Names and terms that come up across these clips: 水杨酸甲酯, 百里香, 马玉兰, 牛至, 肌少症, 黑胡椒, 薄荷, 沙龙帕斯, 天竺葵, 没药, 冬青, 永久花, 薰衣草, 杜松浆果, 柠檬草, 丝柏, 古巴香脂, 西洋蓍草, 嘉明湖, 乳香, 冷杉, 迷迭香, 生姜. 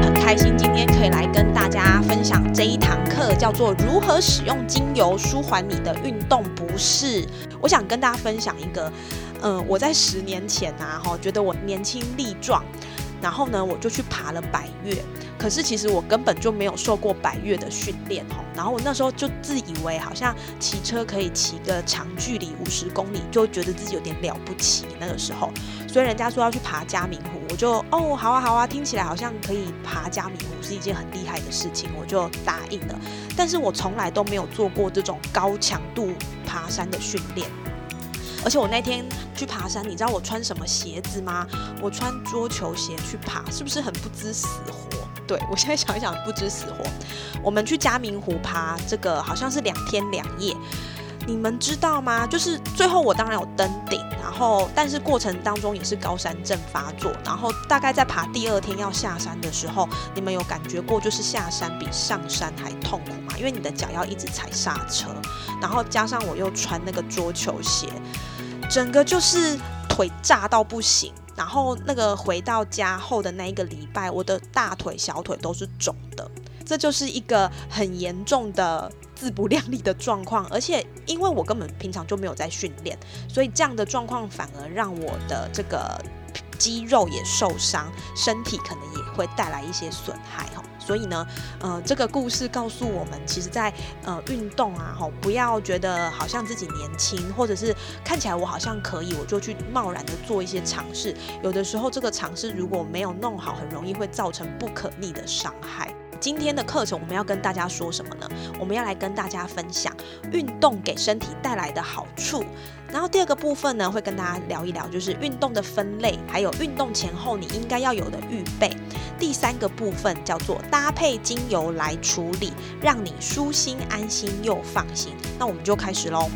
很开心今天可以来跟大家分享这一堂课，叫做如何使用精油舒缓你的运动不适。我想跟大家分享一个我在10年前觉得我年轻力壮，然后呢我就去爬了百岳，可是其实我根本就没有受过百岳的训练，然后我那时候就自以为好像骑车可以骑个长距离50公里，就觉得自己有点了不起那个时候。所以人家说要去爬嘉明湖，我就好啊，听起来好像可以爬嘉明湖是一件很厉害的事情，我就答应了。但是我从来都没有做过这种高强度爬山的训练。而且我那天去爬山，你知道我穿什么鞋子吗？我穿桌球鞋去爬，是不是很不知死活？对，我现在想一想，不知死活。我们去嘉明湖爬这个好像是2天2夜，你们知道吗？就是最后我当然有登顶，然后但是过程当中也是高山症发作，然后大概在爬第2天要下山的时候，你们有感觉过就是下山比上山还痛苦吗？因为你的脚要一直踩刹车，然后加上我又穿那个桌球鞋，整个就是腿炸到不行。然后那个回到家后的那一个礼拜，我的大腿小腿都是肿的，这就是一个很严重的自不量力的状况。而且因为我根本平常就没有在训练，所以这样的状况反而让我的这个肌肉也受伤，身体可能也会带来一些损害。所以呢这个故事告诉我们，其实在运动不要觉得好像自己年轻，或者是看起来我好像可以，我就去贸然的做一些尝试。有的时候这个尝试如果没有弄好，很容易会造成不可逆的伤害。今天的课程我们要跟大家说什么呢？我们要来跟大家分享运动给身体带来的好处，然后第二个部分呢，会跟大家聊一聊就是运动的分类，还有运动前后你应该要有的预备。第三个部分叫做搭配精油来处理，让你舒心安心又放心。那我们就开始咯。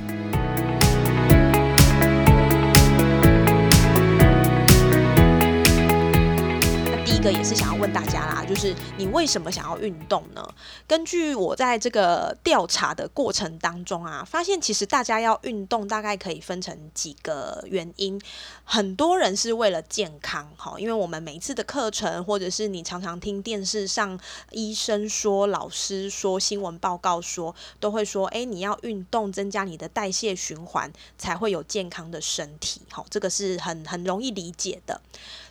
这个也是想要问大家啦，就是你为什么想要运动呢？根据我在这个调查的过程当中发现其实大家要运动大概可以分成几个原因。很多人是为了健康，因为我们每次的课程，或者是你常常听电视上医生说、老师说、新闻报告说，都会说你要运动增加你的代谢循环，才会有健康的身体。这个是很容易理解的。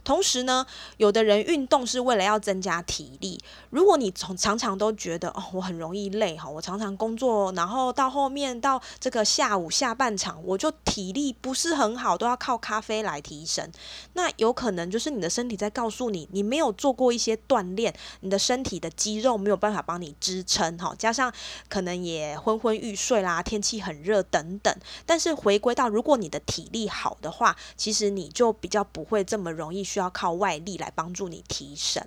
同时呢，有的人运动是为了要增加体力。如果你常常都觉得我很容易累，我常常工作，然后到后面到这个下午下半场，我就体力不是很好，都要靠咖啡来提神，那有可能就是你的身体在告诉你，你没有做过一些锻炼，你的身体的肌肉没有办法帮你支撑，加上可能也昏昏欲睡啦，天气很热等等。但是回归到如果你的体力好的话，其实你就比较不会这么容易需要靠外力来帮助你提神。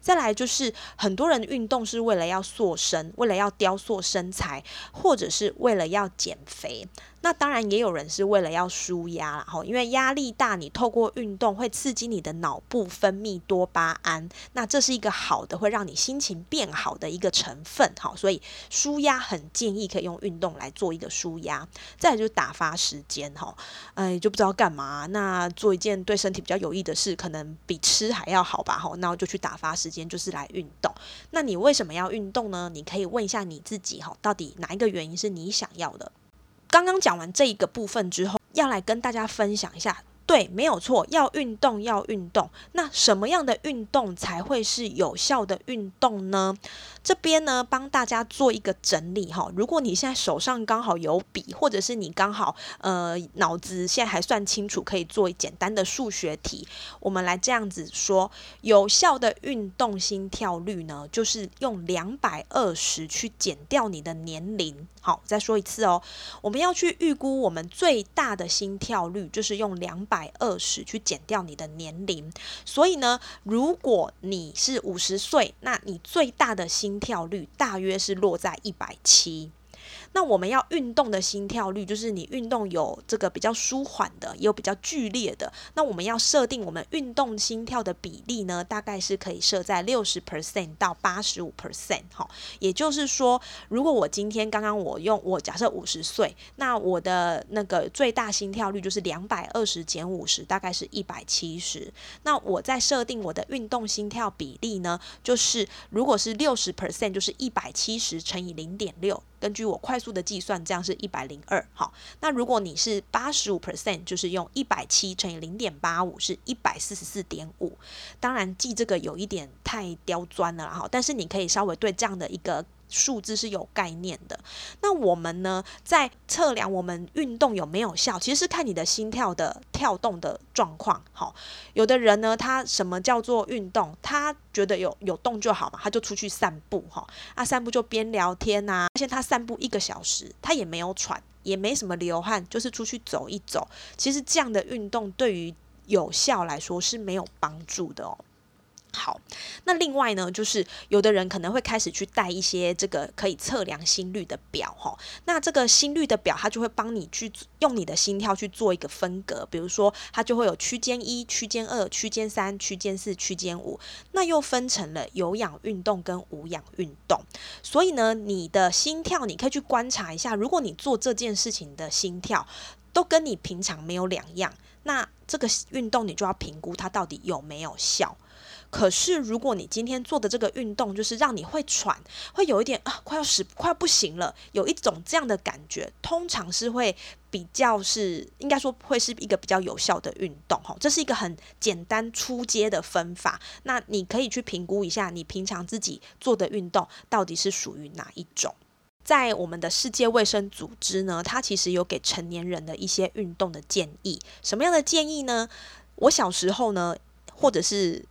再来就是很多人运动是为了要塑身，为了要雕塑身材，或者是为了要减肥。那当然也有人是为了要舒压啦，因为压力大，你透过运动会刺激你的脑部分泌多巴胺，那这是一个好的会让你心情变好的一个成分，所以舒压很建议可以用运动来做一个舒压。再来就是打发时间，就不知道干嘛，那做一件对身体比较有益的事，可能比吃还要好吧，那就去打发时间，就是来运动。那你为什么要运动呢？你可以问一下你自己，到底哪一个原因是你想要的。刚刚讲完这一个部分之后，要来跟大家分享一下，对，没有错，要运动。那什么样的运动才会是有效的运动呢？这边呢帮大家做一个整理。如果你现在手上刚好有笔，或者是你刚好脑子现在还算清楚，可以做简单的数学题。我们来这样子说，有效的运动心跳率呢，就是用220去减掉你的年龄。好，再说一次哦，我们要去预估我们最大的心跳率，就是用220 120去减掉你的年龄。所以呢，如果你是50岁，那你最大的心跳率大约是落在170。那我们要运动的心跳率，就是你运动有这个比较舒缓的，也有比较剧烈的。那我们要设定我们运动心跳的比例呢，大概是可以设在 60% 到 85%。也就是说，如果我今天刚刚我假设50岁，那我的那个最大心跳率就是220减50，大概是170。那我在设定我的运动心跳比例呢，就是如果是 60% 就是170乘以 0.6，根据我快速的计算，这样是102。好，那如果你是 85%， 就是用170乘以 0.85 是 144.5。 当然记这个有一点太刁钻了啦，但是你可以稍微对这样的一个数字是有概念的。那我们呢，在测量我们运动有没有效，其实是看你的心跳的跳动的状况。好，有的人呢，他什么叫做运动？他觉得有动就好嘛，他就出去散步哈，散步就边聊天啊，而且他散步1个小时，他也没有喘，也没什么流汗，就是出去走一走。其实这样的运动对于有效来说是没有帮助的哦。好，那另外呢，就是有的人可能会开始去带一些这个可以测量心率的表哈。那这个心率的表，它就会帮你去用你的心跳去做一个分隔，比如说它就会有区间1、区间2、区间3、区间4、区间5，那又分成了有氧运动跟无氧运动。所以呢，你的心跳你可以去观察一下，如果你做这件事情的心跳都跟你平常没有两样，那这个运动你就要评估它到底有没有效。可是如果你今天做的这个运动就是让你会喘，会有一点快要不行了，有一种这样的感觉，通常是会比较是应该说会是一个比较有效的运动。这是一个很简单初阶的分法，那你可以去评估一下你平常自己做的运动到底是属于哪一种。在我们的世界卫生组织呢，它其实有给成年人的一些运动的建议。什么样的建议呢？我小时候呢，或者是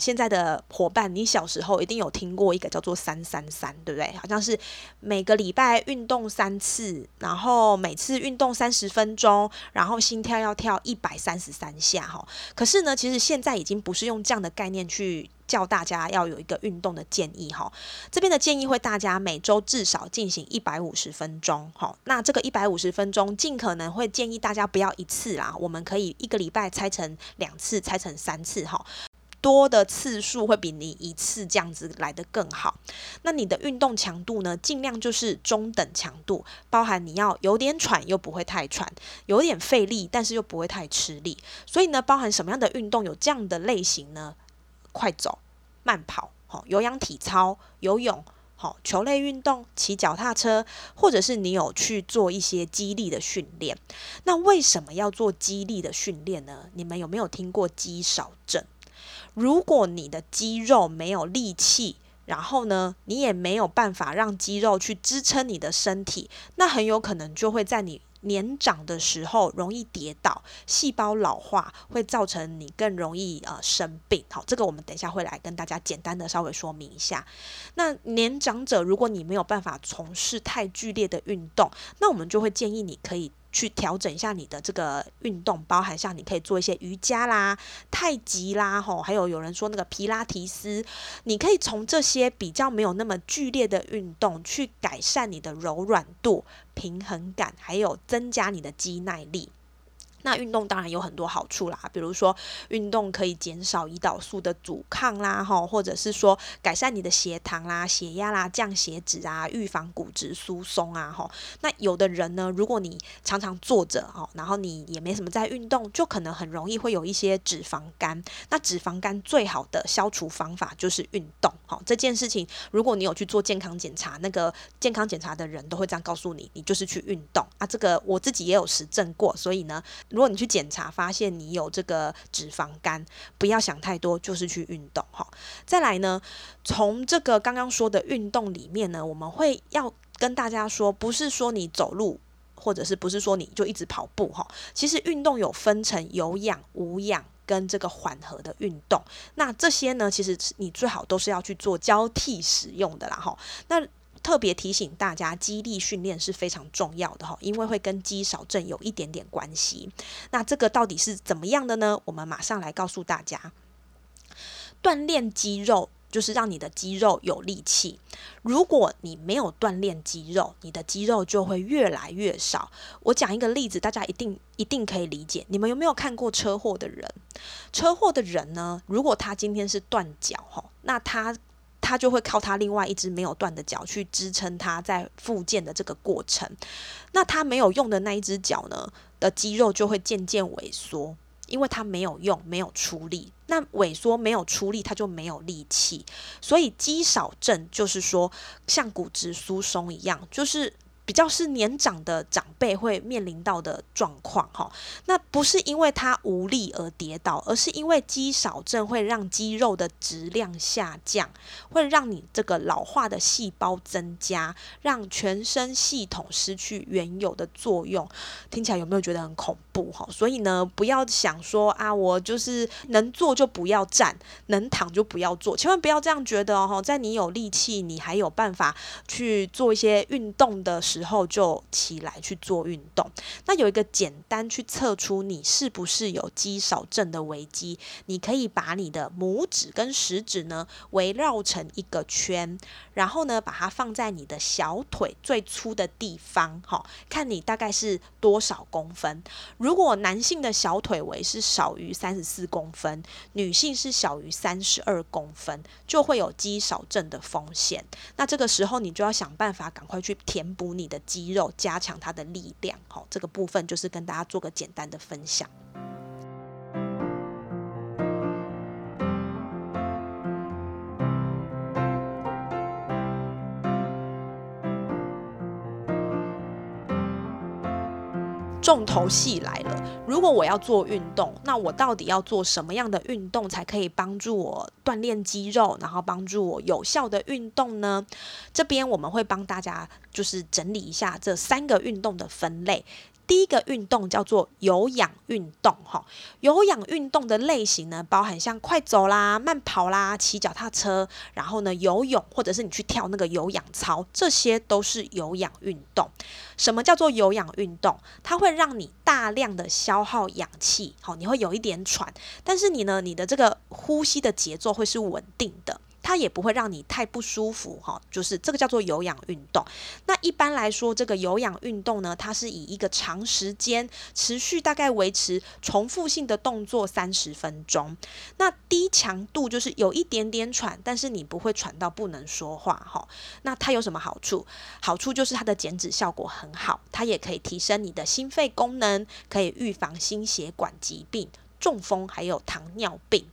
现在的伙伴，你小时候一定有听过一个叫做333，对不对？好像是每个礼拜运动3次，然后每次运动30分钟，然后心跳要跳133下哈。可是呢，其实现在已经不是用这样的概念去叫大家要有一个运动的建议哈。这边的建议会大家每周至少进行150分钟哈。那这个150分钟尽可能会建议大家不要一次啦，我们可以一个礼拜拆成2次，拆成3次哈。多的次数会比你一次这样子来得更好。那你的运动强度呢，尽量就是中等强度，包含你要有点喘又不会太喘，有点费力但是又不会太吃力。所以呢，包含什么样的运动有这样的类型呢？快走、慢跑、有氧体操、游泳、球类运动、骑脚踏车，或者是你有去做一些肌力的训练。那为什么要做肌力的训练呢？你们有没有听过肌少症？如果你的肌肉没有力气，然后呢，你也没有办法让肌肉去支撑你的身体，那很有可能就会在你年长的时候容易跌倒，细胞老化会造成你更容易生病。好，这个我们等一下会来跟大家简单的稍微说明一下。那年长者如果你没有办法从事太剧烈的运动，那我们就会建议你可以去调整一下你的这个运动，包含像你可以做一些瑜伽啦、太极啦，还有人说那个皮拉提斯，你可以从这些比较没有那么剧烈的运动去改善你的柔软度、平衡感，还有增加你的肌耐力。那运动当然有很多好处啦，比如说运动可以减少胰岛素的阻抗啦，或者是说改善你的血糖啦、血压啦、降血脂啊、预防骨质疏松啊。那有的人呢，如果你常常坐着，然后你也没什么在运动，就可能很容易会有一些脂肪肝。那脂肪肝最好的消除方法就是运动。这件事情如果你有去做健康检查，那个健康检查的人都会这样告诉你，你就是去运动啊。这个我自己也有实证过，所以呢，如果你去检查发现你有这个脂肪肝，不要想太多，就是去运动。再来呢，从这个刚刚说的运动里面呢，我们会要跟大家说，不是说你走路，或者是不是说你就一直跑步。其实运动有分成有氧、无氧跟这个缓和的运动，那这些呢，其实你最好都是要去做交替使用的啦。那特别提醒大家，肌力训练是非常重要的，因为会跟肌少症有一点点关系。那这个到底是怎么样的呢？我们马上来告诉大家。锻炼肌肉就是让你的肌肉有力气，如果你没有锻炼肌肉，你的肌肉就会越来越少。我讲一个例子，大家一定可以理解。你们有没有看过车祸的人？车祸的人呢，如果他今天是断脚，那他就会靠他另外一只没有断的脚去支撑他在复健的这个过程。那他没有用的那一只脚呢的肌肉就会渐渐萎缩，因为他没有用，没有出力，那萎缩没有出力，他就没有力气。所以肌少症就是说像骨质疏松一样，就是比较是年长的长辈会面临到的状况。那不是因为他无力而跌倒，而是因为肌少症会让肌肉的质量下降，会让你这个老化的细胞增加，让全身系统失去原有的作用。听起来有没有觉得很恐怖？所以呢，不要想说啊，我就是能坐就不要站，能躺就不要坐，千万不要这样觉得哦。在你有力气，你还有办法去做一些运动的时候就起来去做运动。那有一个简单去测出你是不是有肌少症的危机，你可以把你的拇指跟食指呢围绕成一个圈，然后呢把它放在你的小腿最粗的地方，看你大概是多少公分。如果男性的小腿围是少于34公分，女性是小于32公分，就会有肌少症的风险。那这个时候你就要想办法赶快去填补你的肌肉，加强它的力量。这个部分就是跟大家做个简单的分享。重头戏来了，如果我要做运动，那我到底要做什么样的运动才可以帮助我锻炼肌肉，然后帮助我有效的运动呢？这边我们会帮大家就是整理一下这3个运动的分类。第一个运动叫做有氧运动，有氧运动的类型呢，包含像快走啦、慢跑啦、骑脚踏车，然后呢游泳，或者是你去跳那个有氧操，这些都是有氧运动。什么叫做有氧运动？它会让你大量的消耗氧气，你会有一点喘，但是你的这个呼吸的节奏会是稳定的，它也不会让你太不舒服，就是这个叫做有氧运动。那一般来说，这个有氧运动呢，它是以一个长时间持续大概维持重复性的动作30分钟。那低强度就是有一点点喘，但是你不会喘到不能说话。那它有什么好处？好处就是它的减脂效果很好，它也可以提升你的心肺功能，可以预防心血管疾病、中风还有糖尿病。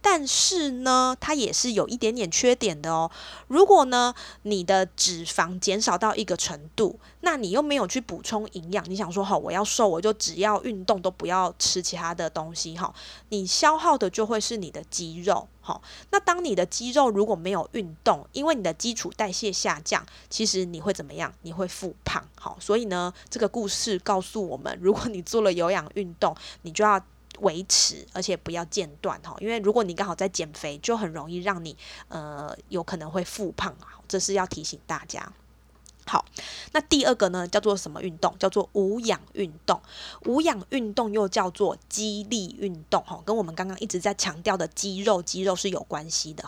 但是呢，它也是有一点点缺点的哦。如果呢你的脂肪减少到一个程度，那你又没有去补充营养，你想说我要瘦，我就只要运动，都不要吃其他的东西，你消耗的就会是你的肌肉。那当你的肌肉如果没有运动，因为你的基础代谢下降，其实你会怎么样？你会复胖。所以呢，这个故事告诉我们，如果你做了有氧运动，你就要维持，而且不要间断，因为如果你刚好在减肥，就很容易让你有可能会复胖，这是要提醒大家。好，那第2个呢叫做什么运动？叫做无氧运动。无氧运动又叫做肌力运动，跟我们刚刚一直在强调的肌肉是有关系的。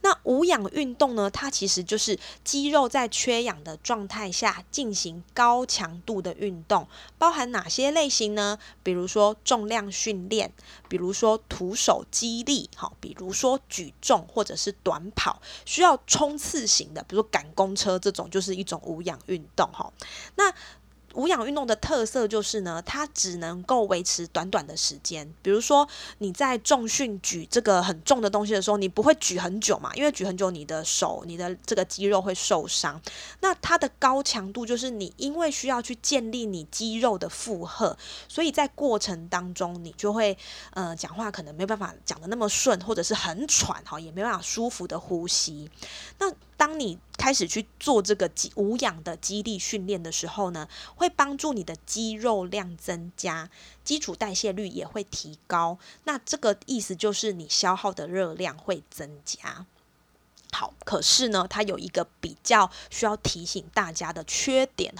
那无氧运动呢，它其实就是肌肉在缺氧的状态下进行高强度的运动。包含哪些类型呢？比如说重量训练，比如说徒手肌力，比如说举重或者是短跑，需要冲刺型的，比如说赶公车，这种就是一种无氧运动。那无氧运动的特色就是呢，它只能够维持短短的时间。比如说你在重训举这个很重的东西的时候，你不会举很久嘛，因为举很久你的手，你的这个肌肉会受伤。那它的高强度就是你因为需要去建立你肌肉的负荷，所以在过程当中你就会讲话可能没办法讲得那么顺，或者是很喘，也没办法舒服的呼吸。那当你开始去做这个无氧的肌力训练的时候呢，会帮助你的肌肉量增加，基础代谢率也会提高。那这个意思就是你消耗的热量会增加。讨，可是呢它有一个比较需要提醒大家的缺点，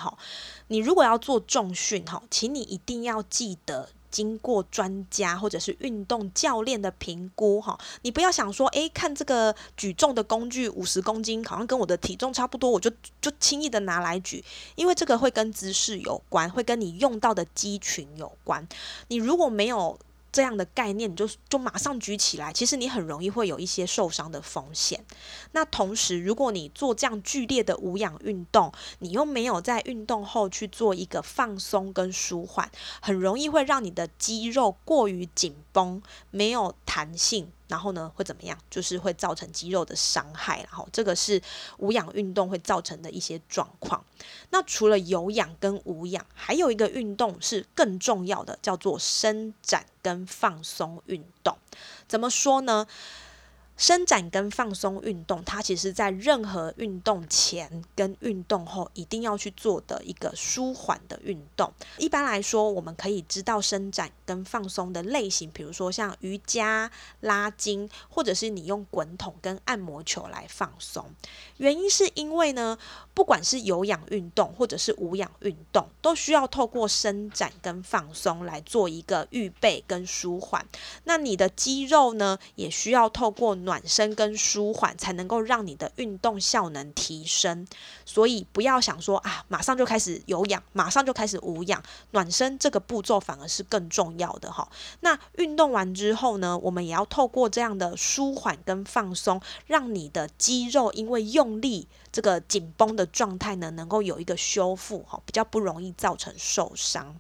你如果要做重训，请你一定要记得经过专家或者是运动教练的评估，你不要想说看这个举重的工具50公斤好像跟我的体重差不多，我就轻易的拿来举，因为这个会跟姿势有关，会跟你用到的肌群有关，你如果没有这样的概念，你就马上举起来，其实你很容易会有一些受伤的风险。那同时如果你做这样剧烈的无氧运动，你又没有在运动后去做一个放松跟舒缓，很容易会让你的肌肉过于紧绷，没有弹性，然后呢会怎么样，就是会造成肌肉的伤害，然后这个是无氧运动会造成的一些状况。那除了有氧跟无氧，还有一个运动是更重要的，叫做伸展跟放松运动。怎么说呢？伸展跟放松运动，它其实在任何运动前跟运动后一定要去做的一个舒缓的运动。一般来说我们可以知道伸展跟放松的类型，比如说像瑜伽、拉筋，或者是你用滚筒跟按摩球来放松。原因是因为呢，不管是有氧运动或者是无氧运动，都需要透过伸展跟放松来做一个预备跟舒缓。那你的肌肉呢，也需要透过暖身跟舒缓才能够让你的运动效能提升，所以不要想说马上就开始有氧，马上就开始无氧，暖身这个步骤反而是更重要的。那运动完之后呢，我们也要透过这样的舒缓跟放松，让你的肌肉因为用力这个紧绷的状态呢，能够有一个修复，比较不容易造成受伤。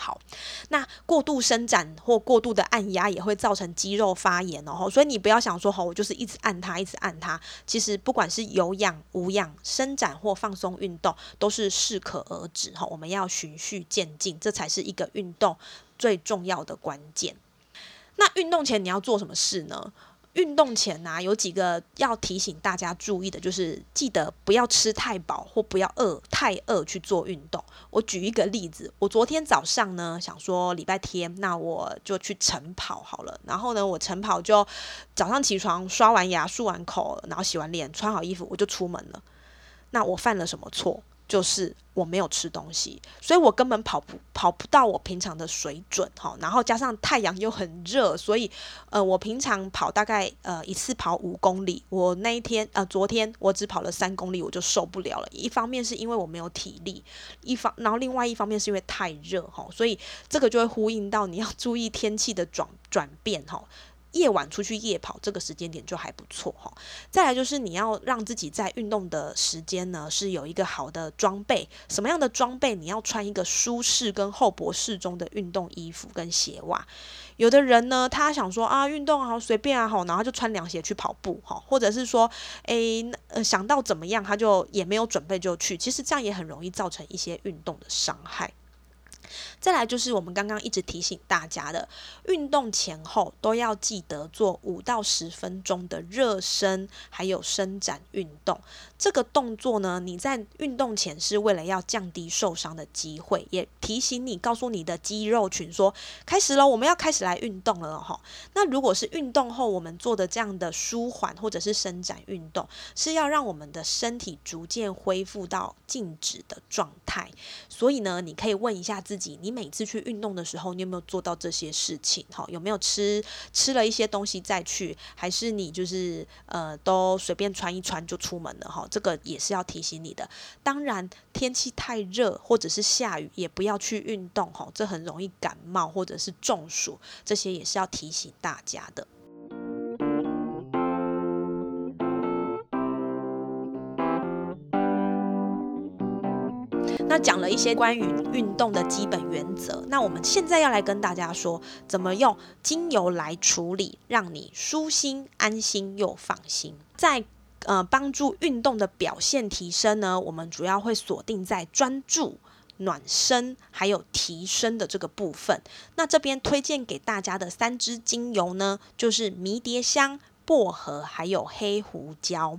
好，那过度伸展或过度的按压也会造成肌肉发炎哦，所以你不要想说我就是一直按它一直按它，其实不管是有氧无氧伸展或放松运动都是适可而止，我们要循序渐进，这才是一个运动最重要的关键。那运动前你要做什么事呢？运动前有几个要提醒大家注意的，就是记得不要吃太饱或不要太饿去做运动。我举一个例子，我昨天早上呢想说礼拜天，那我就去晨跑好了，然后呢我晨跑就早上起床刷完牙漱完口，然后洗完脸穿好衣服我就出门了。那我犯了什么错？就是我没有吃东西，所以我根本跑不到我平常的水准，然后加上太阳又很热，所以我平常跑大概一次跑5公里，我那一天昨天我只跑了3公里我就受不了了。一方面是因为我没有体力，然后另外一方面是因为太热，所以这个就会呼应到你要注意天气的转变，夜晚出去夜跑这个时间点就还不错。再来就是你要让自己在运动的时间呢是有一个好的装备，什么样的装备？你要穿一个舒适跟厚薄适中的运动衣服跟鞋袜。有的人呢他想说运动好随便然后就穿凉鞋去跑步，或者是说想到怎么样他就也没有准备就去，其实这样也很容易造成一些运动的伤害。再来就是我们刚刚一直提醒大家的，运动前后都要记得做5到10分钟的热身还有伸展运动。这个动作呢，你在运动前是为了要降低受伤的机会，也提醒你告诉你的肌肉群说开始了，我们要开始来运动了。那如果是运动后我们做的这样的舒缓或者是伸展运动，是要让我们的身体逐渐恢复到静止的状态。所以呢，你可以问一下自己，你每次去运动的时候，你有没有做到这些事情？有没有吃了一些东西再去，还是你就是都随便穿一穿就出门了？这个也是要提醒你的。当然，天气太热或者是下雨，也不要去运动，这很容易感冒或者是中暑，这些也是要提醒大家的。那讲了一些关于运动的基本原则，那我们现在要来跟大家说怎么用精油来处理，让你舒心安心又放心。在帮助运动的表现提升呢，我们主要会锁定在专注、暖身还有提升的这个部分。那这边推荐给大家的3支精油呢，就是迷迭香、薄荷还有黑胡椒。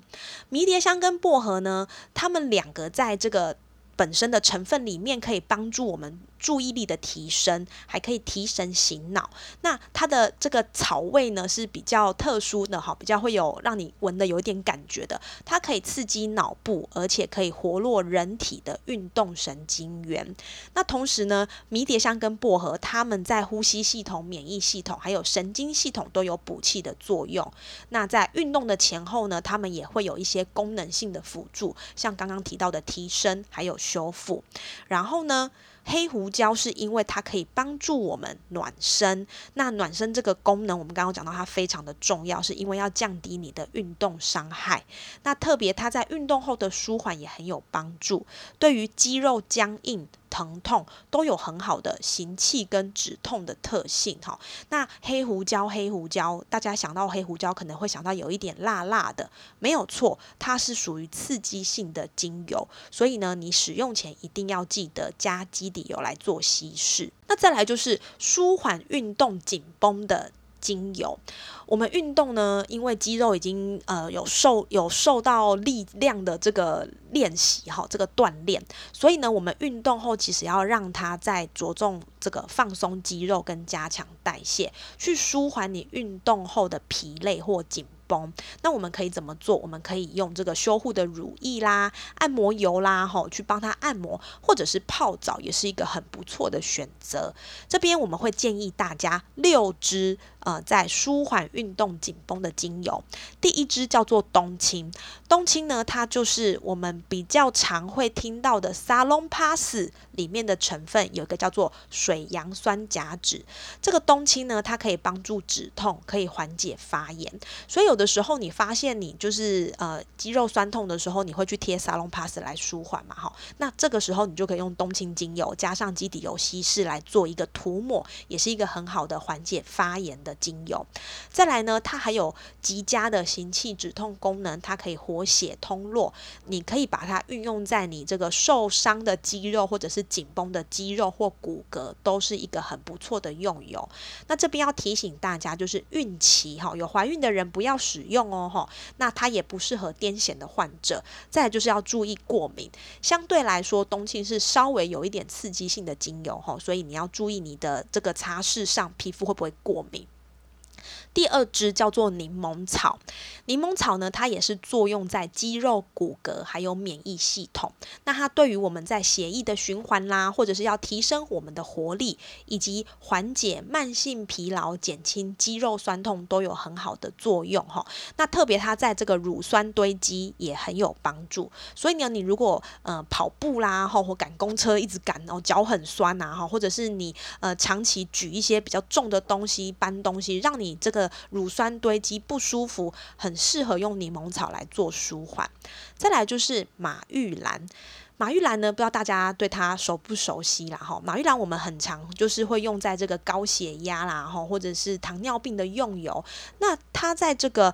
迷迭香跟薄荷呢，它们两个在这个本身的成分里面可以帮助我们注意力的提升，还可以提神醒脑。那它的这个草味呢是比较特殊的，比较会有让你闻的有点感觉的，它可以刺激脑部，而且可以活络人体的运动神经元。那同时呢，迷迭香跟薄荷它们在呼吸系统、免疫系统还有神经系统都有补气的作用。那在运动的前后呢，它们也会有一些功能性的辅助，像刚刚提到的提升还有修复。然后呢，黑胡椒是因为它可以帮助我们暖身，那暖身这个功能我们刚刚讲到它非常的重要，是因为要降低你的运动伤害。那特别它在运动后的舒缓也很有帮助，对于肌肉僵硬疼痛都有很好的行气跟止痛的特性。那黑胡椒大家想到黑胡椒可能会想到有一点辣辣的，没有错，它是属于刺激性的精油，所以呢你使用前一定要记得加基底油来做稀释。那再来就是舒缓运动紧绷的精油。我们运动呢，因为肌肉已经有受到力量的这个练习这个锻炼，所以呢我们运动后其实要让它再着重这个放松肌肉跟加强代谢，去舒缓你运动后的疲累或紧绷。那我们可以怎么做？我们可以用这个修护的乳液啦、按摩油啦去帮它按摩，或者是泡澡也是一个很不错的选择。这边我们会建议大家6支在舒缓运动紧绷的精油。第一支叫做冬青，冬青呢它就是我们比较常会听到的沙龙帕斯里面的成分，有一个叫做水杨酸甲酯。这个冬青呢它可以帮助止痛，可以缓解发炎，所以有的时候你发现你就是肌肉酸痛的时候，你会去贴沙龙帕斯来舒缓嘛，那这个时候你就可以用冬青精油加上基底油稀释来做一个涂抹，也是一个很好的缓解发炎的精油。再来呢，它还有极佳的行气止痛功能，它可以活血通络，你可以把它运用在你这个受伤的肌肉或者是紧绷的肌肉或骨骼，都是一个很不错的用油。那这边要提醒大家，就是孕期有怀孕的人不要使用哦，那它也不适合癫痫的患者。再来就是要注意过敏，相对来说冬青是稍微有一点刺激性的精油所以你要注意你的这个擦拭上皮肤会不会过敏。第二支叫做柠檬草，柠檬草呢它也是作用在肌肉、骨骼还有免疫系统，那它对于我们在血液的循环啦，或者是要提升我们的活力，以及缓解慢性疲劳、减轻肌肉酸痛都有很好的作用那特别它在这个乳酸堆积也很有帮助，所以呢你如果跑步啦或赶公车一直赶脚很酸啊或者是你长期举一些比较重的东西、搬东西，让你这个乳酸堆积不舒服，很适合用柠檬草来做舒缓。再来就是马玉兰，马玉兰呢不知道大家对它熟不熟悉啦马玉兰我们很常就是会用在这个高血压啦或者是糖尿病的用油，那它在这个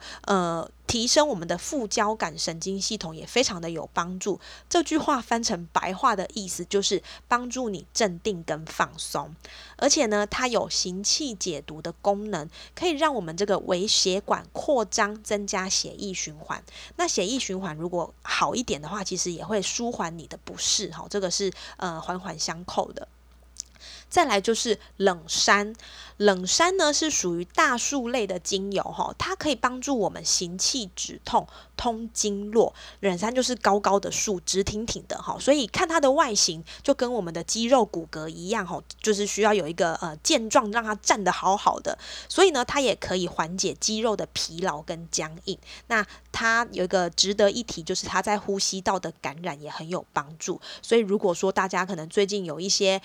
提升我们的副交感神经系统也非常的有帮助。这句话翻成白话的意思就是帮助你镇定跟放松，而且呢它有行气解毒的功能，可以让我们这个微血管扩张，增加血液循环。那血液循环如果好一点的话，其实也会舒缓你的不适这个是环环相扣的。再来就是冷杉，冷杉呢是属于大树类的精油，它可以帮助我们行气止痛、通经络。冷杉就是高高的树，直挺挺的所以看它的外形就跟我们的肌肉骨骼一样就是需要有一个健壮，让它站得好好的。所以呢它也可以缓解肌肉的疲劳跟僵硬。那它有一个值得一提，就是它在呼吸道的感染也很有帮助，所以如果说大家可能最近有一些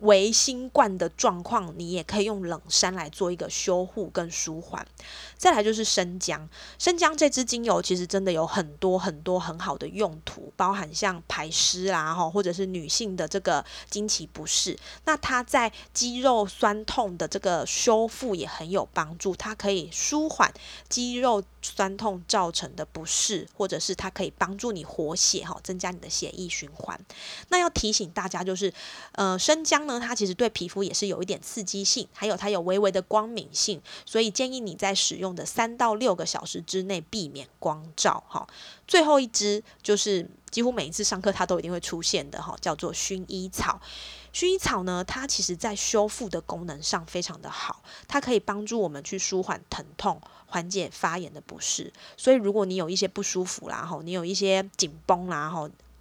微新冠的状况，你也可以用冷杉来做一个修护跟舒缓。再来就是生姜，生姜这支精油其实真的有很多很多很好的用途，包含像排湿啦或者是女性的这个经期不适，那它在肌肉酸痛的这个修复也很有帮助，它可以舒缓肌肉酸痛造成的不适，或者是它可以帮助你活血增加你的血液循环。那要提醒大家就是生姜呢它其实对皮肤也是有一点刺激性，还有它有微微的光敏性，所以建议你在使用的3到6个小时之内避免光照最后一支就是几乎每一次上课它都一定会出现的，叫做薰衣草。薰衣草呢，它其实在修复的功能上非常的好，它可以帮助我们去舒缓疼痛，缓解发炎的不适。所以如果你有一些不舒服啦，你有一些紧绷啦，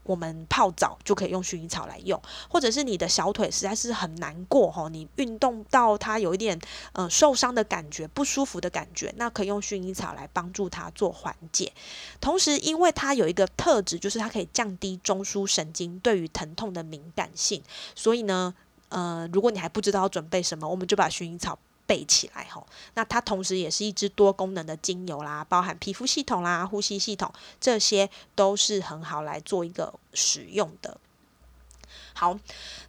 我们泡澡就可以用薰衣草来用，或者是你的小腿实在是很难过，你运动到它有一点受伤的感觉，不舒服的感觉，那可以用薰衣草来帮助它做缓解。同时因为它有一个特质，就是它可以降低中枢神经对于疼痛的敏感性，所以呢如果你还不知道要准备什么，我们就把薰衣草备起来。那它同时也是一支多功能的精油啦，包含皮肤系统啦、呼吸系统，这些都是很好来做一个使用的。好，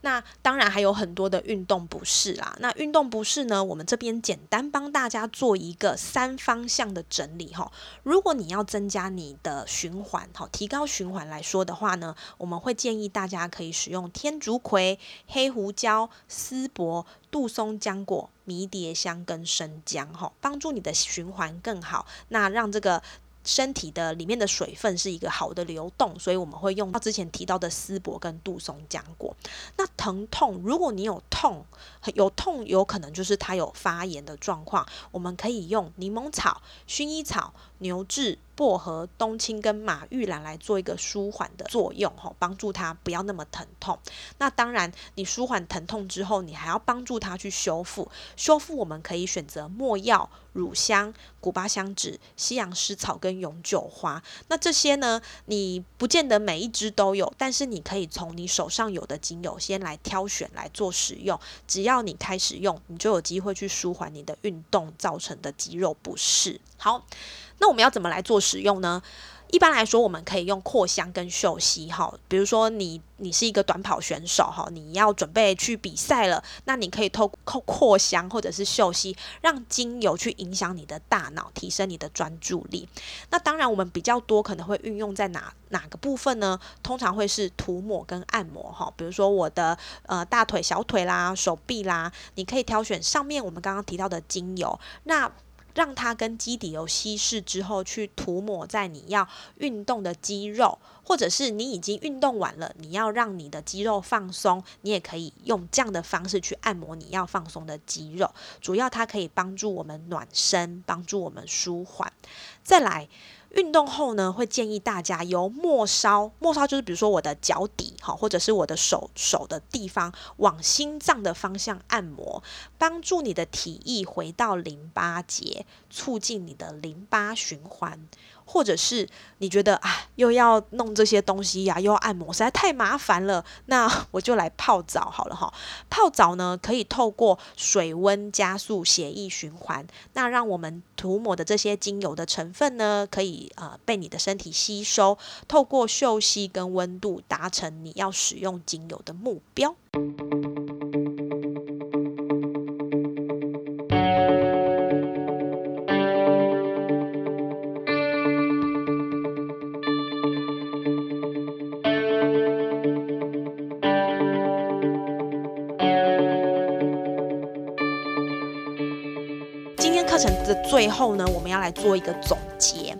那当然还有很多的运动不适啦。那运动不适呢，我们这边简单帮大家做一个3方向的整理。如果你要增加你的循环，提高循环来说的话呢，我们会建议大家可以使用天竺葵、黑胡椒、丝柏、杜松浆果、迷迭香跟生姜，帮助你的循环更好，那让这个身体的里面的水分是一个好的流动，所以我们会用到之前提到的丝柏跟杜松浆果。那疼痛，如果你有痛，有可能就是它有发炎的状况，我们可以用柠檬草、薰衣草、牛至、薄荷、冬青跟马玉兰来做一个舒缓的作用，帮助它不要那么疼痛。那当然你舒缓疼痛之后，你还要帮助它去修复，我们可以选择没药、乳香、古巴香脂、西洋蓍草跟永久花。那这些呢，你不见得每一支都有，但是你可以从你手上有的精油先来挑选来做使用，只要你开始用，你就有机会去舒缓你的运动造成的肌肉不适。好，那我们要怎么来做使用呢？一般来说我们可以用扩香跟嗅吸。比如说你是一个短跑选手，你要准备去比赛了，那你可以透过扩香或者是嗅吸，让精油去影响你的大脑，提升你的专注力。那当然我们比较多可能会运用在哪个部分呢？通常会是涂抹跟按摩。比如说我的大腿、小腿啦、手臂啦，你可以挑选上面我们刚刚提到的精油，那让它跟基底油稀释之后，去涂抹在你要运动的肌肉，或者是你已经运动完了，你要让你的肌肉放松，你也可以用这样的方式去按摩你要放松的肌肉。主要它可以帮助我们暖身，帮助我们舒缓。再来运动后呢，会建议大家由末梢就是比如说我的脚底，或者是我的手的地方，往心脏的方向按摩，帮助你的体液回到淋巴结，促进你的淋巴循环。或者是你觉得又要弄这些东西又要按摩，实在太麻烦了，那我就来泡澡好了。泡澡呢，可以透过水温加速血液循环，那让我们涂抹的这些精油的成分呢，可以被你的身体吸收，透过嗅吸跟温度达成你要使用精油的目标。课程的最后呢，我们要来做一个总结。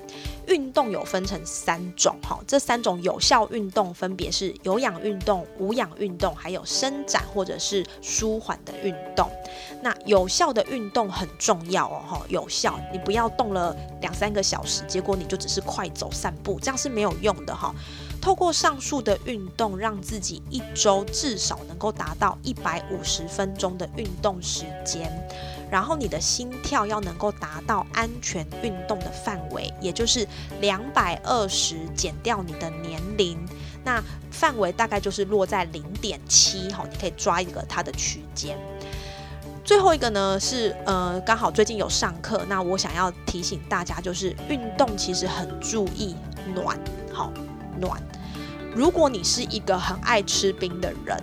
运动有分成3种，这3种有效运动分别是有氧运动、无氧运动，还有伸展或者是舒缓的运动。那有效的运动很重要有效，你不要动了2-3个小时，结果你就只是快走散步，这样是没有用的。透过上述的运动，让自己1周至少能够达到150分钟的运动时间，然后你的心跳要能够达到安全运动的范围，也就是220减掉你的年龄，那范围大概就是落在 0.7， 你可以抓一个它的区间。最后一个呢是刚好最近有上课，那我想要提醒大家，就是运动其实很注意暖。如果你是一个很爱吃冰的人，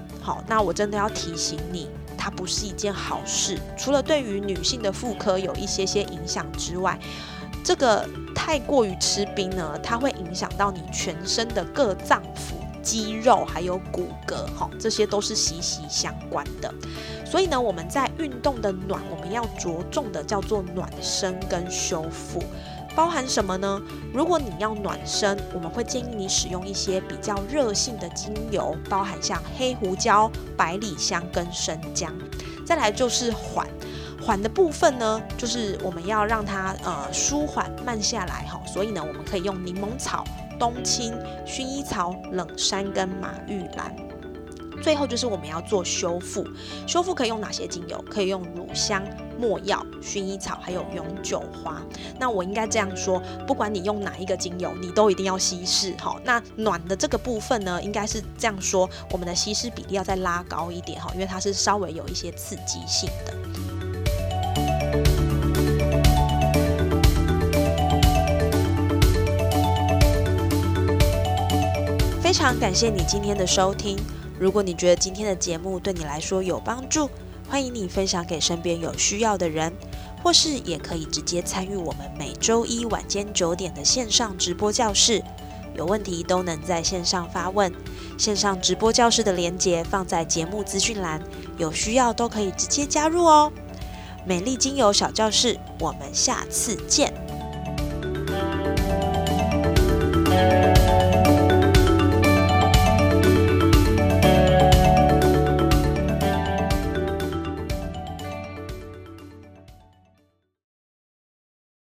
那我真的要提醒你，它不是一件好事。除了对于女性的妇科有一些影响之外，这个太过于吃冰呢，它会影响到你全身的各脏腑、肌肉还有骨骼，这些都是息息相关的。所以呢，我们在运动的暖，我们要着重的叫做暖身跟修复。包含什么呢？如果你要暖身，我们会建议你使用一些比较热性的精油，包含像黑胡椒、百里香跟生姜。再来就是缓。缓的部分呢，就是我们要让它舒缓慢下来哈，所以呢，我们可以用柠檬草、冬青、薰衣草、冷杉跟马玉兰。最后就是我们要做修复，修复可以用哪些精油？可以用乳香、没药、薰衣草，还有永久花。那我应该这样说，不管你用哪一个精油，你都一定要稀释。那暖的这个部分呢，应该是这样说，我们的稀释比例要再拉高一点，因为它是稍微有一些刺激性的。非常感谢你今天的收听。如果你觉得今天的节目对你来说有帮助，欢迎你分享给身边有需要的人，或是也可以直接参与我们每周一晚间9点的线上直播教室，有问题都能在线上发问。线上直播教室的连结放在节目资讯栏，有需要都可以直接加入哦。美丽精油小教室，我们下次见。